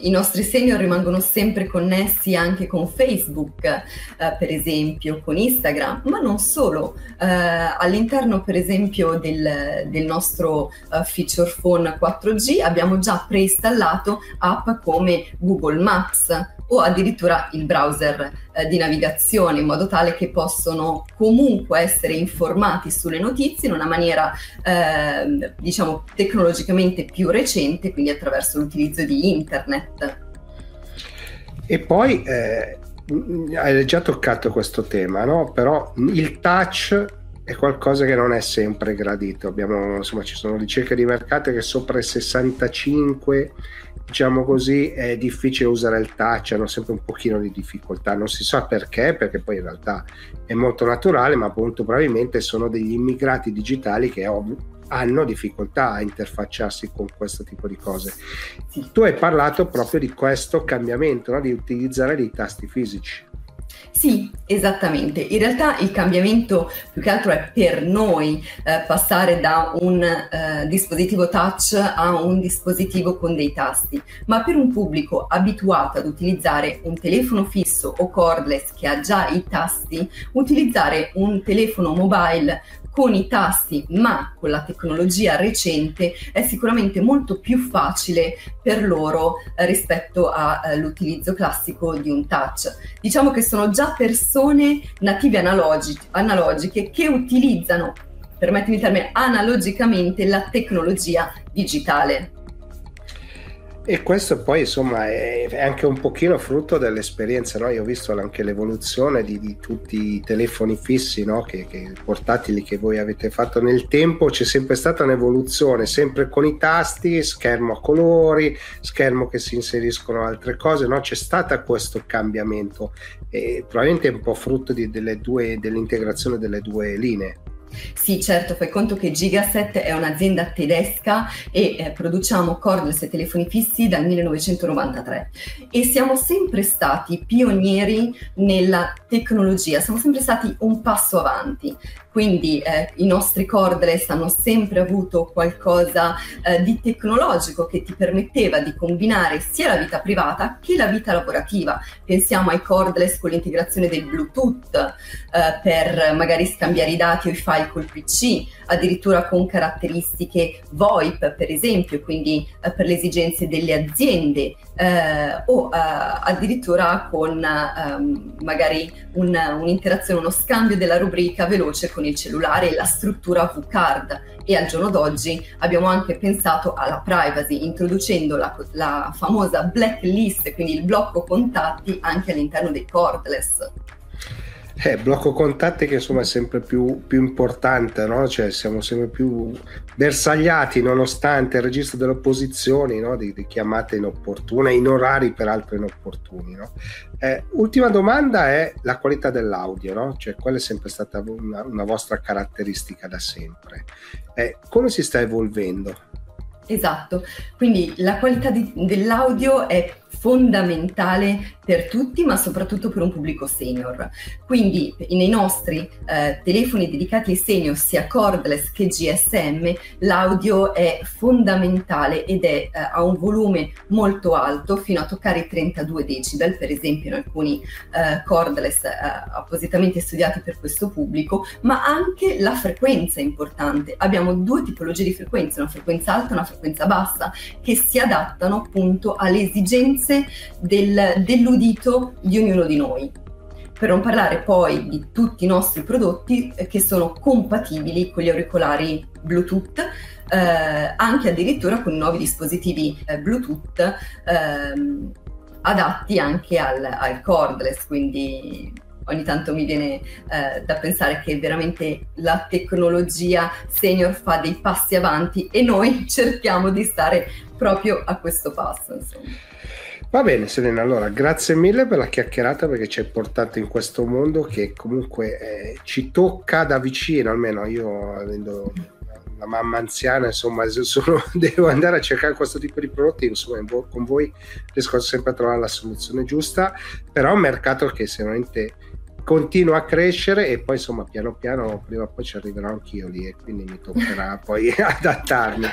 i nostri senior rimangono sempre connessi anche con Facebook, per esempio, con Instagram, ma non solo. All'interno, per esempio, del nostro feature phone 4G abbiamo già preinstallato app come Google Maps o addirittura il browser di navigazione, in modo tale che possono comunque essere informati sulle notizie in una maniera diciamo tecnologicamente più recente, quindi attraverso l'utilizzo di internet. E poi hai già toccato questo tema, no? Però il touch è qualcosa che non è sempre gradito. Ci sono ricerche di mercato che sopra il 65, diciamo così, è difficile usare il touch, hanno sempre un pochino di difficoltà, non si sa perché poi in realtà è molto naturale, ma appunto probabilmente sono degli immigrati digitali che hanno difficoltà a interfacciarsi con questo tipo di cose. Tu hai parlato proprio di questo cambiamento, no? Di utilizzare dei tasti fisici. Sì, esattamente. In realtà il cambiamento più che altro è per noi passare da un dispositivo touch a un dispositivo con dei tasti, ma per un pubblico abituato ad utilizzare un telefono fisso o cordless che ha già i tasti, utilizzare un telefono mobile con i tasti, ma con la tecnologia recente è sicuramente molto più facile per loro rispetto all'utilizzo classico di un touch. Diciamo che sono già persone native analogiche che utilizzano, permettimi il termine, analogicamente la tecnologia digitale. E questo poi insomma è anche un pochino frutto dell'esperienza, no? Io ho visto anche l'evoluzione di tutti i telefoni fissi, no? Che portatili che voi avete fatto nel tempo, c'è sempre stata un'evoluzione, sempre con i tasti, schermo a colori, schermo che si inseriscono altre cose, no? C'è stata questo cambiamento e probabilmente è un po' frutto dell'integrazione delle due linee. Sì, certo, fai conto che Gigaset è un'azienda tedesca e produciamo cordless e telefoni fissi dal 1993 e siamo sempre stati pionieri nella tecnologia, siamo sempre stati un passo avanti. Quindi i nostri cordless hanno sempre avuto qualcosa di tecnologico che ti permetteva di combinare sia la vita privata che la vita lavorativa. Pensiamo ai cordless con l'integrazione del Bluetooth per magari scambiare i dati o i file col PC, addirittura con caratteristiche VoIP per esempio, quindi per le esigenze delle aziende o addirittura con magari un'interazione, uno scambio della rubrica veloce con il cellulare e la struttura V-Card. E al giorno d'oggi abbiamo anche pensato alla privacy, introducendo la famosa blacklist, quindi il blocco contatti anche all'interno dei cordless. Blocco contatti che insomma è sempre più importante, no? Cioè siamo sempre più bersagliati nonostante il registro delle opposizioni, no? Di chiamate inopportune, in orari peraltro inopportuni, no? Ultima domanda è la qualità dell'audio, no? Cioè quella è sempre stata una vostra caratteristica da sempre. Come si sta evolvendo? Esatto, quindi la qualità dell'audio è fondamentale per tutti, ma soprattutto per un pubblico senior. Quindi nei nostri telefoni dedicati ai senior, sia cordless che GSM, l'audio è fondamentale ed è a un volume molto alto, fino a toccare i 32 decibel, per esempio in alcuni cordless appositamente studiati per questo pubblico, ma anche la frequenza è importante. Abbiamo due tipologie di frequenze, una frequenza alta e una frequenza bassa, che si adattano appunto alle esigenze dell'udito di ognuno di noi, per non parlare poi di tutti i nostri prodotti che sono compatibili con gli auricolari Bluetooth, anche addirittura con nuovi dispositivi Bluetooth adatti anche al cordless, quindi ogni tanto mi viene da pensare che veramente la tecnologia senior fa dei passi avanti e noi cerchiamo di stare proprio a questo passo, insomma. Va bene Selena, allora grazie mille per la chiacchierata, perché ci hai portato in questo mondo che comunque ci tocca da vicino, almeno io avendo la mamma anziana, insomma devo andare a cercare questo tipo di prodotti, insomma con voi riesco sempre a trovare la soluzione giusta, però è un mercato che sicuramente continua a crescere e poi insomma piano piano prima o poi ci arriverò anch'io lì e quindi mi toccherà poi adattarmi.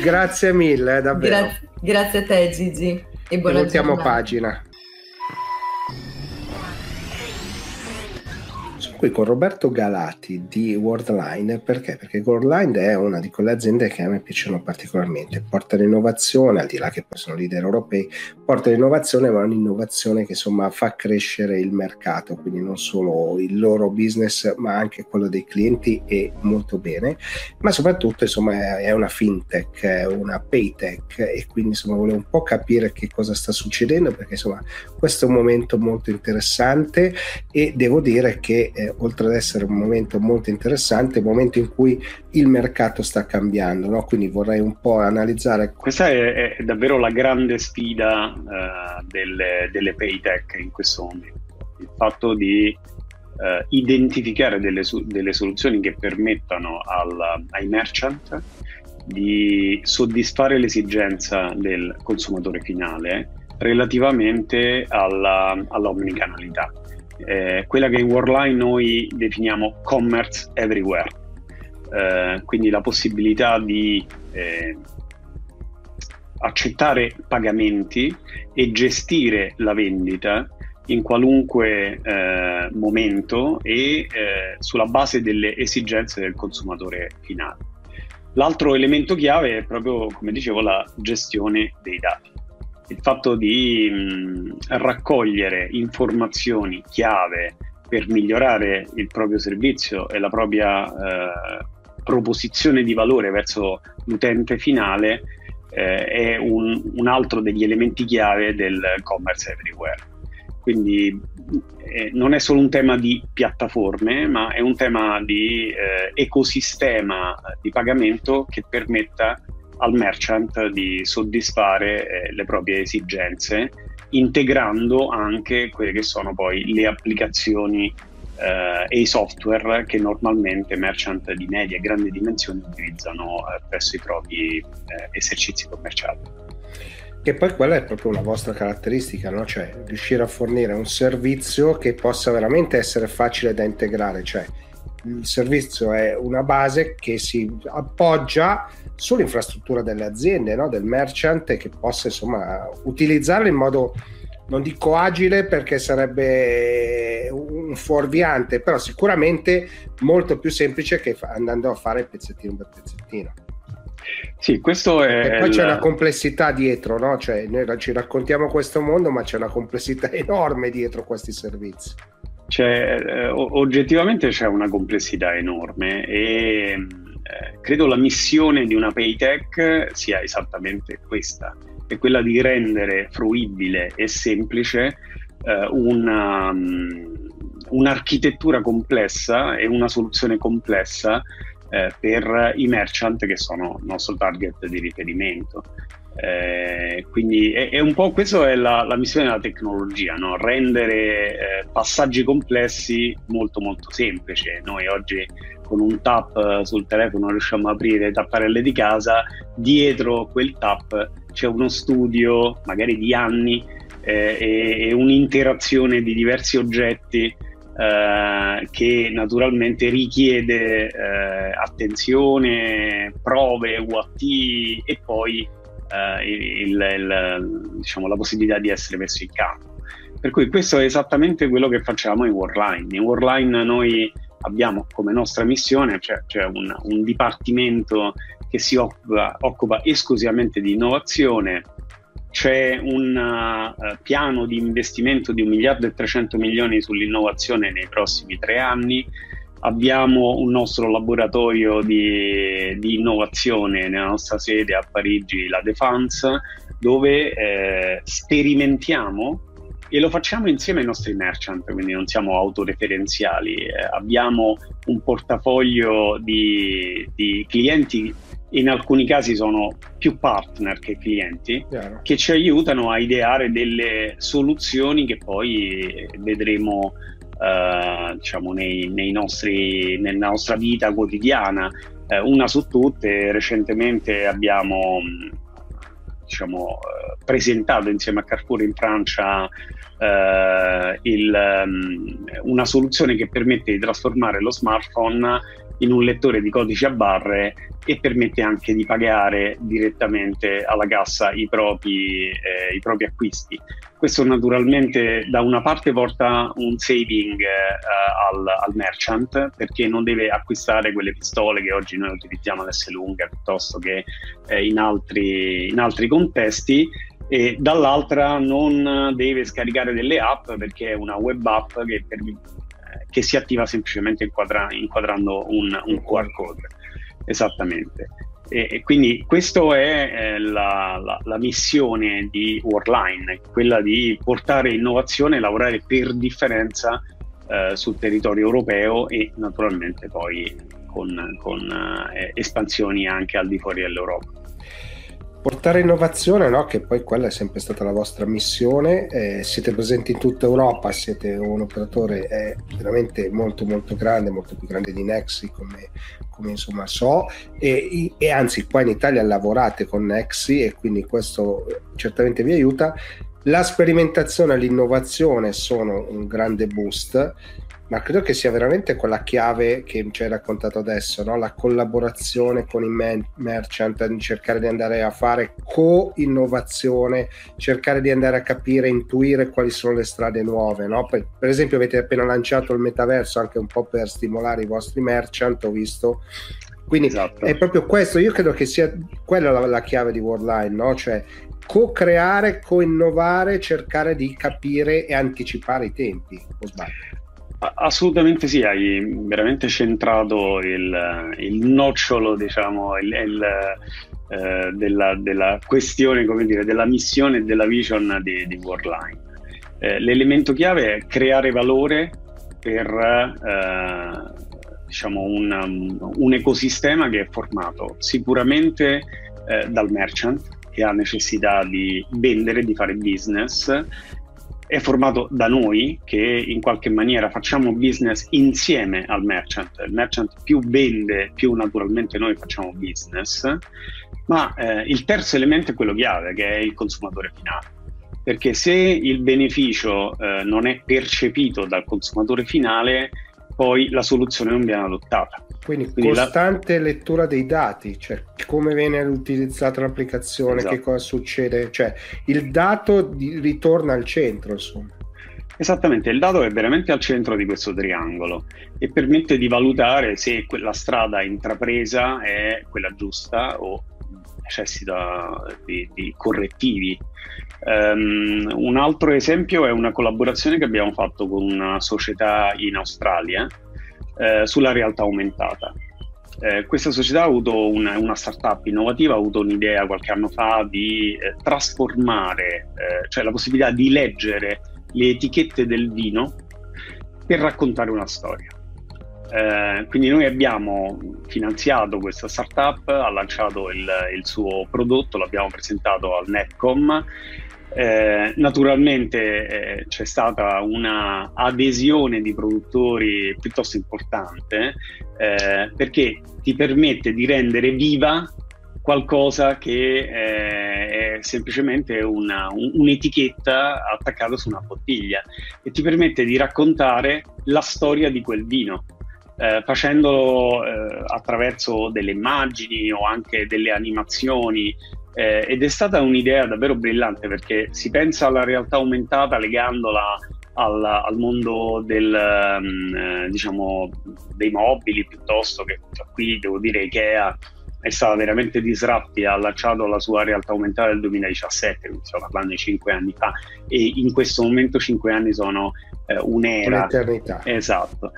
Grazie mille davvero. Grazie a te Gigi. E buona giornata. Pagina. Sono qui con Roberto Galati di Worldline. Perché? Perché Worldline è una di quelle aziende che a me piacciono particolarmente. Porta l'innovazione, al di là che poi sono leader europei, porta l'innovazione, ma un'innovazione che insomma fa crescere il mercato, quindi non solo il loro business ma anche quello dei clienti, e molto bene, ma soprattutto insomma è una fintech, è una paytech, e quindi insomma volevo un po' capire che cosa sta succedendo, perché insomma questo è un momento molto interessante e devo dire che oltre ad essere un momento molto interessante, è un momento in cui il mercato sta cambiando, no? Quindi vorrei un po' analizzare. Questa è davvero la grande sfida delle paytech in questo momento, il fatto di identificare delle soluzioni che permettano ai merchant di soddisfare l'esigenza del consumatore finale relativamente all'omnicanalità, quella che in Worldline noi definiamo commerce everywhere, quindi la possibilità di accettare pagamenti e gestire la vendita in qualunque momento e sulla base delle esigenze del consumatore finale. L'altro elemento chiave è proprio, come dicevo, la gestione dei dati. Il fatto di raccogliere informazioni chiave per migliorare il proprio servizio e la propria proposizione di valore verso l'utente finale è un altro degli elementi chiave del commerce everywhere. Quindi non è solo un tema di piattaforme, ma è un tema di ecosistema di pagamento che permetta al merchant di soddisfare le proprie esigenze, integrando anche quelle che sono poi le applicazioni e i software che normalmente merchant di media e grandi dimensioni utilizzano presso i propri esercizi commerciali. E poi quella è proprio la vostra caratteristica, no? Cioè riuscire a fornire un servizio che possa veramente essere facile da integrare, cioè il servizio è una base che si appoggia sull'infrastruttura delle aziende, no? Del merchant, che possa insomma utilizzarla in modo, non dico agile perché sarebbe un fuorviante, però sicuramente molto più semplice che andando a fare pezzettino per pezzettino. Sì, questo è. E poi c'è una complessità dietro, no? Cioè noi ci raccontiamo questo mondo, ma c'è una complessità enorme dietro questi servizi. Oggettivamente c'è una complessità enorme e credo la missione di una PayTech sia esattamente questa, è quella di rendere fruibile e semplice un'architettura complessa e una soluzione complessa per i merchant che sono il nostro target di riferimento. Quindi è un po' questa è la missione della tecnologia, no? Rendere passaggi complessi molto molto semplici. Noi oggi con un tap sul telefono riusciamo a aprire tapparelle di casa, dietro quel tap c'è uno studio magari di anni e un'interazione di diversi oggetti che naturalmente richiede attenzione, prove, UAT e poi diciamo, la possibilità di essere messo in campo. Per cui questo è esattamente quello che facciamo in Worldline. In Worldline noi abbiamo come nostra missione, cioè un dipartimento che si occupa esclusivamente di innovazione, c'è un piano di investimento di 1,3 miliardi sull'innovazione nei prossimi 3 anni. Abbiamo un nostro laboratorio di innovazione nella nostra sede a Parigi, la Défense, dove sperimentiamo e lo facciamo insieme ai nostri merchant, quindi non siamo autoreferenziali. Abbiamo un portafoglio di clienti, in alcuni casi sono più partner che clienti, chiaro, che ci aiutano a ideare delle soluzioni che poi vedremo diciamo nella nostra vita quotidiana. Una su tutte, recentemente abbiamo diciamo presentato insieme a Carrefour in Francia una soluzione che permette di trasformare lo smartphone in un lettore di codici a barre e permette anche di pagare direttamente alla cassa i propri acquisti. Questo naturalmente da una parte porta un saving al merchant, perché non deve acquistare quelle pistole che oggi noi utilizziamo ad essere lunga piuttosto che in altri contesti, e dall'altra non deve scaricare delle app, perché è una web app che si attiva semplicemente inquadrando un QR code. Esattamente. E quindi questa è la missione di Worldline, quella di portare innovazione e lavorare per differenza sul territorio europeo e naturalmente poi con espansioni anche al di fuori dell'Europa. Portare innovazione, no? Che poi quella è sempre stata la vostra missione, siete presenti in tutta Europa, siete un operatore veramente molto molto grande, molto più grande di Nexi come insomma so, e anzi qua in Italia lavorate con Nexi e quindi questo certamente vi aiuta. La sperimentazione e l'innovazione sono un grande boost, ma credo che sia veramente quella chiave che ci hai raccontato adesso, no? La collaborazione con i merchant, di cercare di andare a fare co-innovazione, cercare di andare a capire, intuire quali sono le strade nuove, no? Per esempio avete appena lanciato il metaverso anche un po' per stimolare i vostri merchant, ho visto. Quindi esatto. È proprio questo, io credo che sia quella la chiave di Worldline, no? Cioè co-creare, co-innovare, cercare di capire e anticipare i tempi, o sbaglio? Assolutamente sì, hai veramente centrato il nocciolo, diciamo, della questione, come dire, della missione e della vision di Worldline. L'elemento chiave è creare valore per diciamo un ecosistema che è formato sicuramente dal merchant, che ha necessità di vendere, di fare business, è formato da noi che in qualche maniera facciamo business insieme al merchant. Il merchant più vende, più naturalmente noi facciamo business, ma il terzo elemento è quello chiave, che è il consumatore finale, perché se il beneficio non è percepito dal consumatore finale, poi la soluzione non viene adottata. Quindi costante lettura dei dati, cioè come viene utilizzata l'applicazione, esatto. Che cosa succede, cioè il dato ritorna al centro, insomma. Esattamente, il dato è veramente al centro di questo triangolo e permette di valutare se quella strada intrapresa è quella giusta o necessita di correttivi. Un altro esempio è una collaborazione che abbiamo fatto con una società in Australia sulla realtà aumentata. Questa società ha avuto una startup innovativa, ha avuto un'idea qualche anno fa di trasformare, cioè la possibilità di leggere le etichette del vino per raccontare una storia. Quindi noi abbiamo finanziato questa startup, ha lanciato il suo prodotto, l'abbiamo presentato al Netcom. Naturalmente c'è stata una adesione di produttori piuttosto importante, perché ti permette di rendere viva qualcosa che è semplicemente un'etichetta attaccata su una bottiglia e ti permette di raccontare la storia di quel vino. Facendolo attraverso delle immagini o anche delle animazioni, ed è stata un'idea davvero brillante, perché si pensa alla realtà aumentata legandola al mondo diciamo dei mobili, piuttosto che qui devo dire Ikea è stata veramente disruptiva, ha lanciato la sua realtà aumentata nel 2017, stiamo parlando di 5 anni fa, e in questo momento 5 anni sono un'era. Un'eternità. Esatto.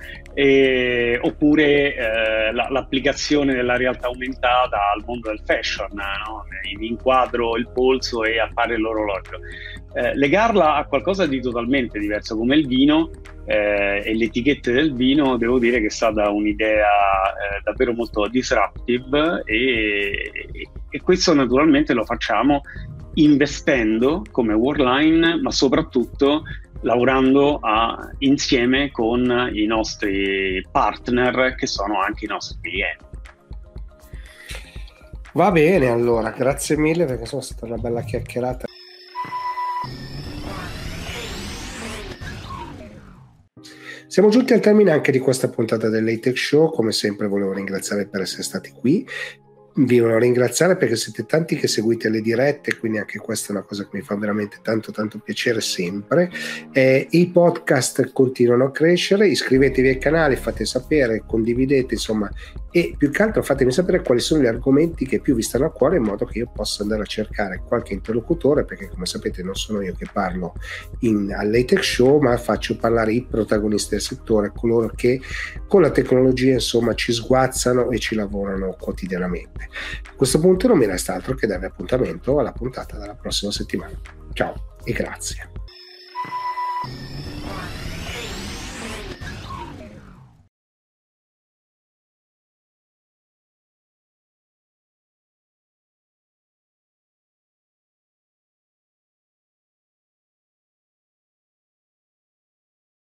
Oppure l'applicazione della realtà aumentata al mondo del fashion, no? Mi inquadro il polso e appare l'orologio. Legarla a qualcosa di totalmente diverso come il vino e le etichette del vino, devo dire che è stata un'idea davvero molto disruptive, e questo naturalmente lo facciamo investendo come Worldline, ma soprattutto lavorando insieme con i nostri partner, che sono anche i nostri clienti. Va bene, allora, grazie mille, perché sono stata una bella chiacchierata. Siamo giunti al termine anche di questa puntata dell'Hightech Show. Come sempre volevo ringraziare per essere stati qui. Vi voglio ringraziare perché siete tanti che seguite le dirette, quindi anche questa è una cosa che mi fa veramente tanto tanto piacere sempre. I podcast continuano a crescere, iscrivetevi ai canali, fate sapere, condividete, insomma, e più che altro fatemi sapere quali sono gli argomenti che più vi stanno a cuore, in modo che io possa andare a cercare qualche interlocutore, perché come sapete non sono io che parlo all'Hightech Show, ma faccio parlare i protagonisti del settore, coloro che con la tecnologia insomma ci sguazzano e ci lavorano quotidianamente. A questo punto non mi resta altro che darvi appuntamento alla puntata della prossima settimana. Ciao e grazie.